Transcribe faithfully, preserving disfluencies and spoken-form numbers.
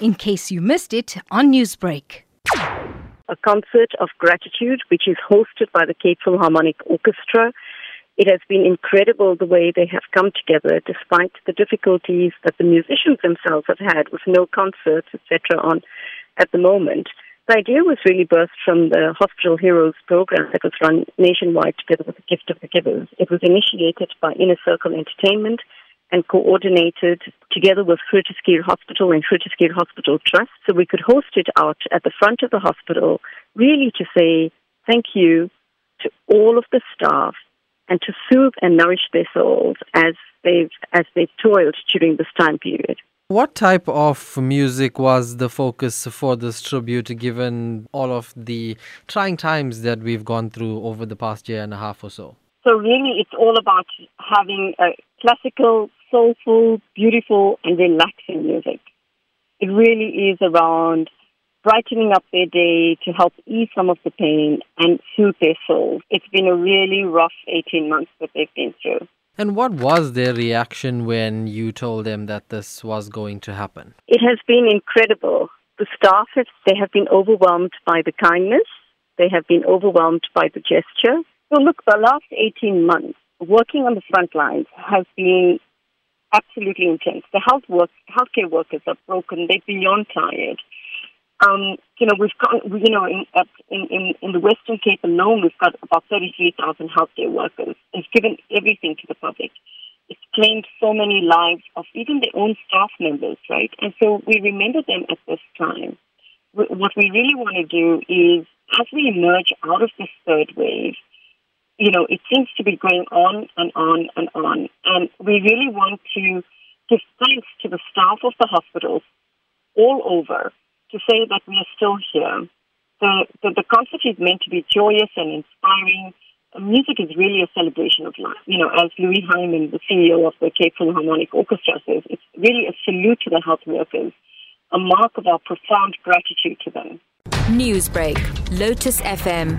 in case you missed it on Newsbreak. A concert of gratitude which is hosted by the Cape Town Philharmonic Orchestra. It has been incredible the way they have come together despite the difficulties that the musicians themselves have had with no concerts, et cetera on at the moment. The idea was really birthed from the Hospital Heroes program that was run nationwide together with the Gift of the Givers. It was initiated by Inner Circle Entertainment and coordinated together with Groote Schuur Hospital and Groote Schuur Hospital Trust. So we could host it out at the front of the hospital, really to say thank you to all of the staff and to soothe and nourish their souls as they've, as they've toiled during this time period. What type of music was the focus for this tribute, given all of the trying times that we've gone through over the past year and a half or so? So really it's all about having a classical, soulful, beautiful and relaxing music. It really is around brightening up their day to help ease some of the pain and soothe their souls. It's been a really rough eighteen months that they've been through. And what was their reaction when you told them that this was going to happen? It has been incredible. The staff, have, they have been overwhelmed by the kindness. They have been overwhelmed by the gesture. So look, the last eighteen months, working on the front lines has been absolutely intense. The health work, healthcare workers are broken. They're beyond tired. Um, you know, we've got, you know, in, in, in, in the Western Cape alone, we've got about thirty-three thousand healthcare workers. It's given everything to the public. It's claimed so many lives of even their own staff members, right? And so we remember them at this time. What we really want to do is, as we emerge out of this third wave, you know, it seems to be going on and on and on. And we really want to give thanks to the staff of the hospitals all over, to say that we are still here. The, the, the concert is meant to be joyous and inspiring. Music is really a celebration of life. You know, as Louis Hyman, the C E O of the Cape Town Philharmonic Orchestra, says, it's really a salute to the health workers, a mark of our profound gratitude to them. Newsbreak, Lotus F M,